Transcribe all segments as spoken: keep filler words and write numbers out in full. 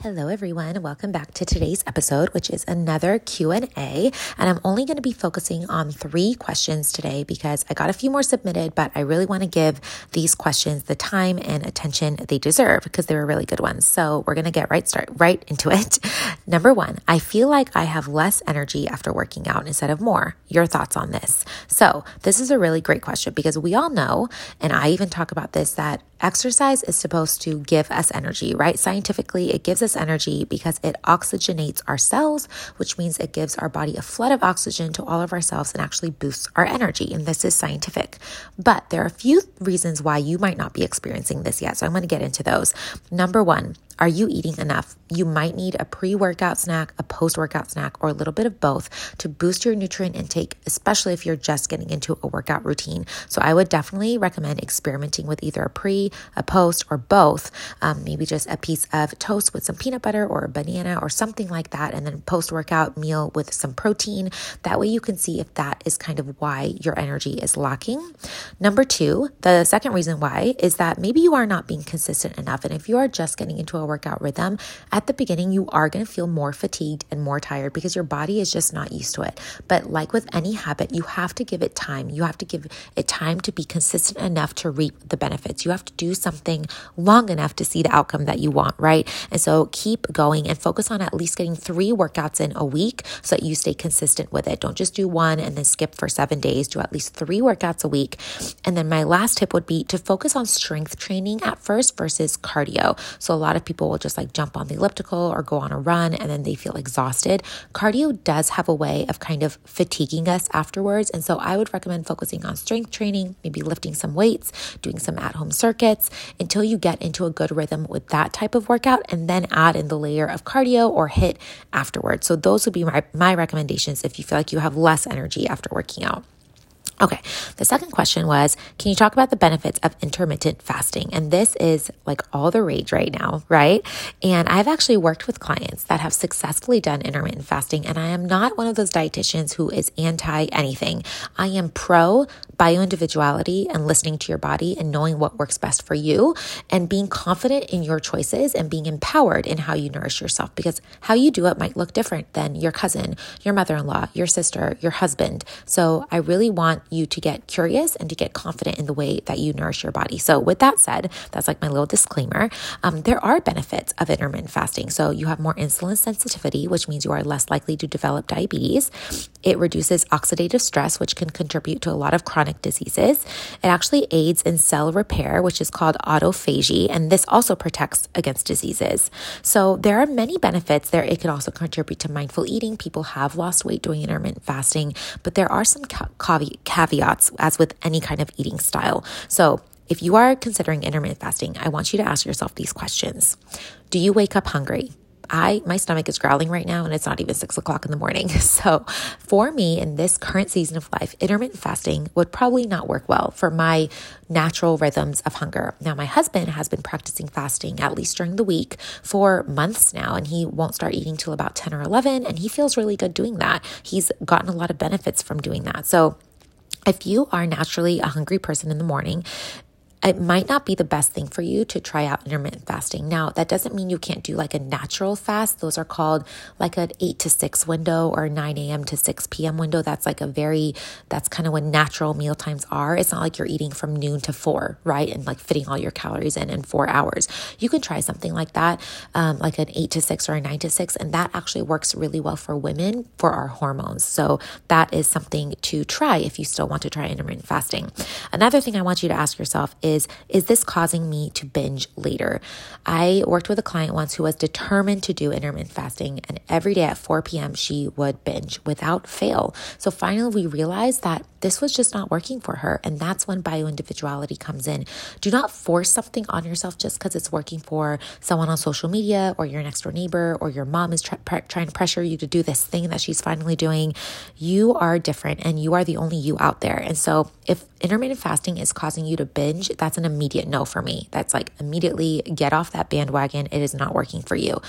Hello, everyone. Welcome back to today's episode, which is another Q and A. And I'm only going to be focusing on three questions today because I got a few more submitted, but I really want to give these questions the time and attention they deserve because they were really good ones. So we're going to get right start right into it. Number one, I feel like I have less energy after working out instead of more. Your thoughts on this? So this is a really great question because we all know, and I even talk about this, that exercise is supposed to give us energy, right? Scientifically, it gives us energy because it oxygenates our cells, which means it gives our body a flood of oxygen to all of our cells and actually boosts our energy. And this is scientific. But there are a few reasons why you might not be experiencing this yet. So I'm going to get into those. Number one, are you eating enough? You might need a pre-workout snack, a post-workout snack, or a little bit of both to boost your nutrient intake, especially if you're just getting into a workout routine. So I would definitely recommend experimenting with either a pre, a post, or both. Um, maybe just a piece of toast with some peanut butter or a banana or something like that, and then post-workout meal with some protein. That way you can see if that is kind of why your energy is lacking. Number two, the second reason why is that maybe you are not being consistent enough. And if you are just getting into a workout rhythm, at the beginning, you are going to feel more fatigued and more tired because your body is just not used to it. But like with any habit, you have to give it time. You have to give it time to be consistent enough to reap the benefits. You have to do something long enough to see the outcome that you want, right? And so keep going and focus on at least getting three workouts in a week so that you stay consistent with it. Don't just do one and then skip for seven days. Do at least three workouts a week. And then my last tip would be to focus on strength training at first versus cardio. So a lot of people People will just like jump on the elliptical or go on a run and then they feel exhausted. Cardio does have a way of kind of fatiguing us afterwards. And so I would recommend focusing on strength training, maybe lifting some weights, doing some at-home circuits until you get into a good rhythm with that type of workout and then add in the layer of cardio or H I I T afterwards. So those would be my, my recommendations if you feel like you have less energy after working out. Okay, the second question was, can you talk about the benefits of intermittent fasting? And this is like all the rage right now, right? And I've actually worked with clients that have successfully done intermittent fasting, and I am not one of those dietitians who is anti anything. I am pro bioindividuality and listening to your body and knowing what works best for you and being confident in your choices and being empowered in how you nourish yourself, because how you do it might look different than your cousin, your mother-in-law, your sister, your husband. So I really want you to get curious and to get confident in the way that you nourish your body. So with that said, that's like my little disclaimer. Um, there are benefits of intermittent fasting. So you have more insulin sensitivity, which means you are less likely to develop diabetes. It reduces oxidative stress, which can contribute to a lot of chronic diseases. It actually aids in cell repair, which is called autophagy. And this also protects against diseases. So there are many benefits there. It can also contribute to mindful eating. People have lost weight doing intermittent fasting, but there are some ca- caveats. Caveats, as with any kind of eating style. So if you are considering intermittent fasting, I want you to ask yourself these questions. Do you wake up hungry? I, my stomach is growling right now and it's not even six o'clock in the morning. So for me in this current season of life, intermittent fasting would probably not work well for my natural rhythms of hunger. Now, my husband has been practicing fasting at least during the week for months now, and he won't start eating till about ten or eleven. And he feels really good doing that. He's gotten a lot of benefits from doing that. So if you are naturally a hungry person in the morning, it might not be the best thing for you to try out intermittent fasting. Now, that doesn't mean you can't do like a natural fast. Those are called like an eight to six window or nine a.m. to six p.m. window. That's like a very, that's kind of when natural meal times are. It's not like you're eating from noon to four, right? And like fitting all your calories in in four hours. You can try something like that, um, like an eight to six or a nine to six. And that actually works really well for women for our hormones. So that is something to try if you still want to try intermittent fasting. Another thing I want you to ask yourself is, is, is this causing me to binge later? I worked with a client once who was determined to do intermittent fasting, and every day at four p.m. she would binge without fail. So finally we realized that this was just not working for her. And that's when bioindividuality comes in. Do not force something on yourself just because it's working for someone on social media or your next door neighbor or your mom is try, pre- trying to pressure you to do this thing that she's finally doing. You are different and you are the only you out there. And so if intermittent fasting is causing you to binge, that's an immediate no for me. That's like immediately get off that bandwagon. It is not working for you.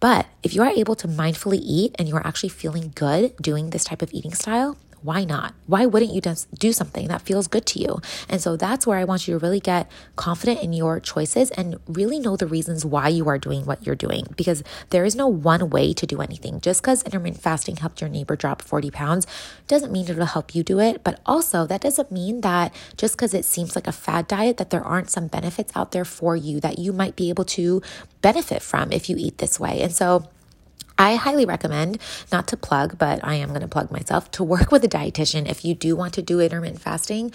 But if you are able to mindfully eat and you are actually feeling good doing this type of eating style, why not? Why wouldn't you do something that feels good to you? And so that's where I want you to really get confident in your choices and really know the reasons why you are doing what you're doing, because there is no one way to do anything. Just because intermittent fasting helped your neighbor drop forty pounds doesn't mean it'll help you do it. But also that doesn't mean that just because it seems like a fad diet that there aren't some benefits out there for you that you might be able to benefit from if you eat this way. And so I highly recommend, not to plug, but I am going to plug myself, to work with a dietitian. If you do want to do intermittent fasting,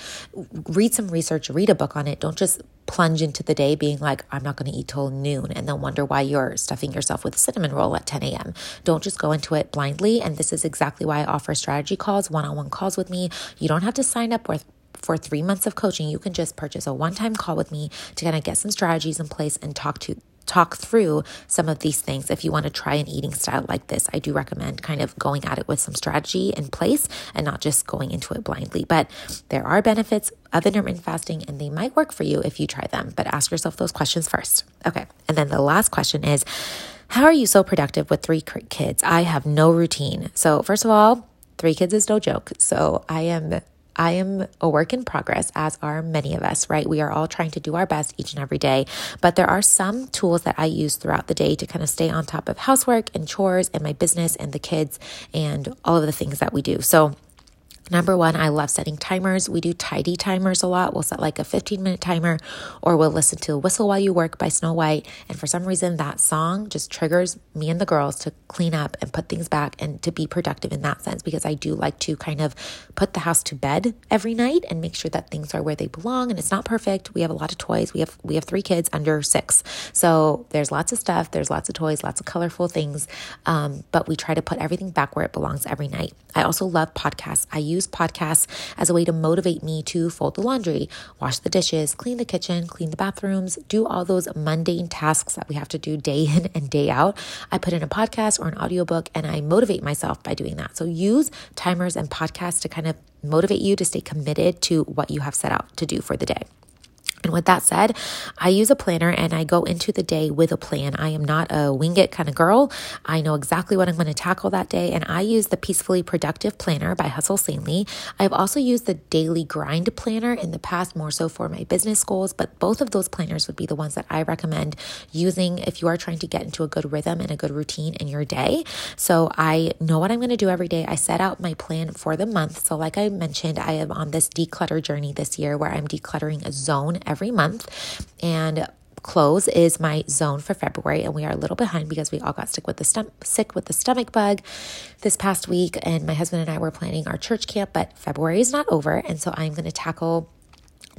read some research, read a book on it. Don't just plunge into the day being like, I'm not going to eat till noon, and then wonder why you're stuffing yourself with a cinnamon roll at ten a.m. Don't just go into it blindly. And this is exactly why I offer strategy calls, one-on-one calls with me. You don't have to sign up with for three months of coaching. You can just purchase a one-time call with me to kind of get some strategies in place and talk to talk through some of these things. If you want to try an eating style like this, I do recommend kind of going at it with some strategy in place and not just going into it blindly. But there are benefits of intermittent fasting and they might work for you if you try them, but ask yourself those questions first. Okay. And then the last question is, how are you so productive with three kids? I have no routine. So first of all, three kids is no joke. So I am I am a work in progress, as are many of us, right? We are all trying to do our best each and every day, but there are some tools that I use throughout the day to kind of stay on top of housework and chores and my business and the kids and all of the things that we do. So number one, I love setting timers. We do tidy timers a lot. We'll set like a fifteen minute timer, or we'll listen to Whistle While You Work by Snow White. And for some reason, that song just triggers me and the girls to clean up and put things back and to be productive in that sense, because I do like to kind of put the house to bed every night and make sure that things are where they belong. And it's not perfect. We have a lot of toys. We have, we have three kids under six. So there's lots of stuff. There's lots of toys, lots of colorful things. Um, but we try to put everything back where it belongs every night. I also love podcasts. I use use podcasts as a way to motivate me to fold the laundry, wash the dishes, clean the kitchen, clean the bathrooms, do all those mundane tasks that we have to do day in and day out. I put in a podcast or an audiobook and I motivate myself by doing that. So use timers and podcasts to kind of motivate you to stay committed to what you have set out to do for the day. And with that said, I use a planner and I go into the day with a plan. I am not a wing it kind of girl. I know exactly what I'm going to tackle that day. And I use the Peacefully Productive Planner by Hustle St. I've also used the Daily Grind Planner in the past, more so for my business goals. But both of those planners would be the ones that I recommend using if you are trying to get into a good rhythm and a good routine in your day. So I know what I'm going to do every day. I set out my plan for the month. So like I mentioned, I am on this declutter journey this year where I'm decluttering a zone every every month, and clothes is my zone for February, and we are a little behind because we all got sick with the stom- sick with the stomach bug this past week, and my husband and I were planning our church camp, but February is not over, and so I'm going to tackle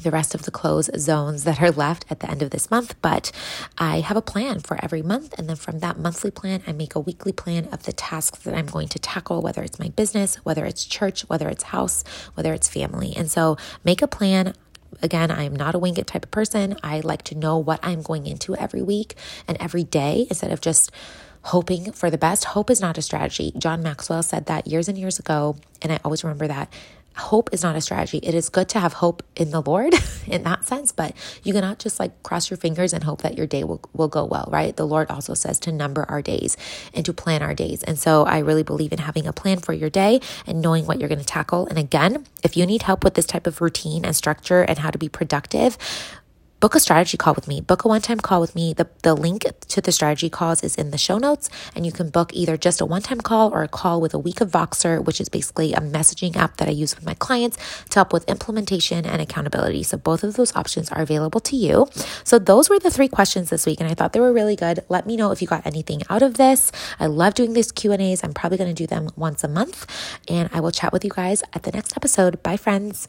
the rest of the clothes zones that are left at the end of this month. But I have a plan for every month. And then from that monthly plan, I make a weekly plan of the tasks that I'm going to tackle, whether it's my business, whether it's church, whether it's house, whether it's family. And so make a plan. Again, I am not a wing it type of person. I like to know what I'm going into every week and every day instead of just hoping for the best. Hope is not a strategy. John Maxwell said that years and years ago, and I always remember that. Hope is not a strategy. It is good to have hope in the Lord in that sense, but you cannot just like cross your fingers and hope that your day will, will go well, right? The Lord also says to number our days and to plan our days. And so I really believe in having a plan for your day and knowing what you're going to tackle. And again, if you need help with this type of routine and structure and how to be productive, book a strategy call with me. Book a one-time call with me. The, the link to the strategy calls is in the show notes, and you can book either just a one-time call or a call with a week of Voxer, which is basically a messaging app that I use with my clients to help with implementation and accountability. So both of those options are available to you. So those were the three questions this week, and I thought they were really good. Let me know if you got anything out of this. I love doing these Q and A's. I'm probably going to do them once a month, and I will chat with you guys at the next episode. Bye, friends.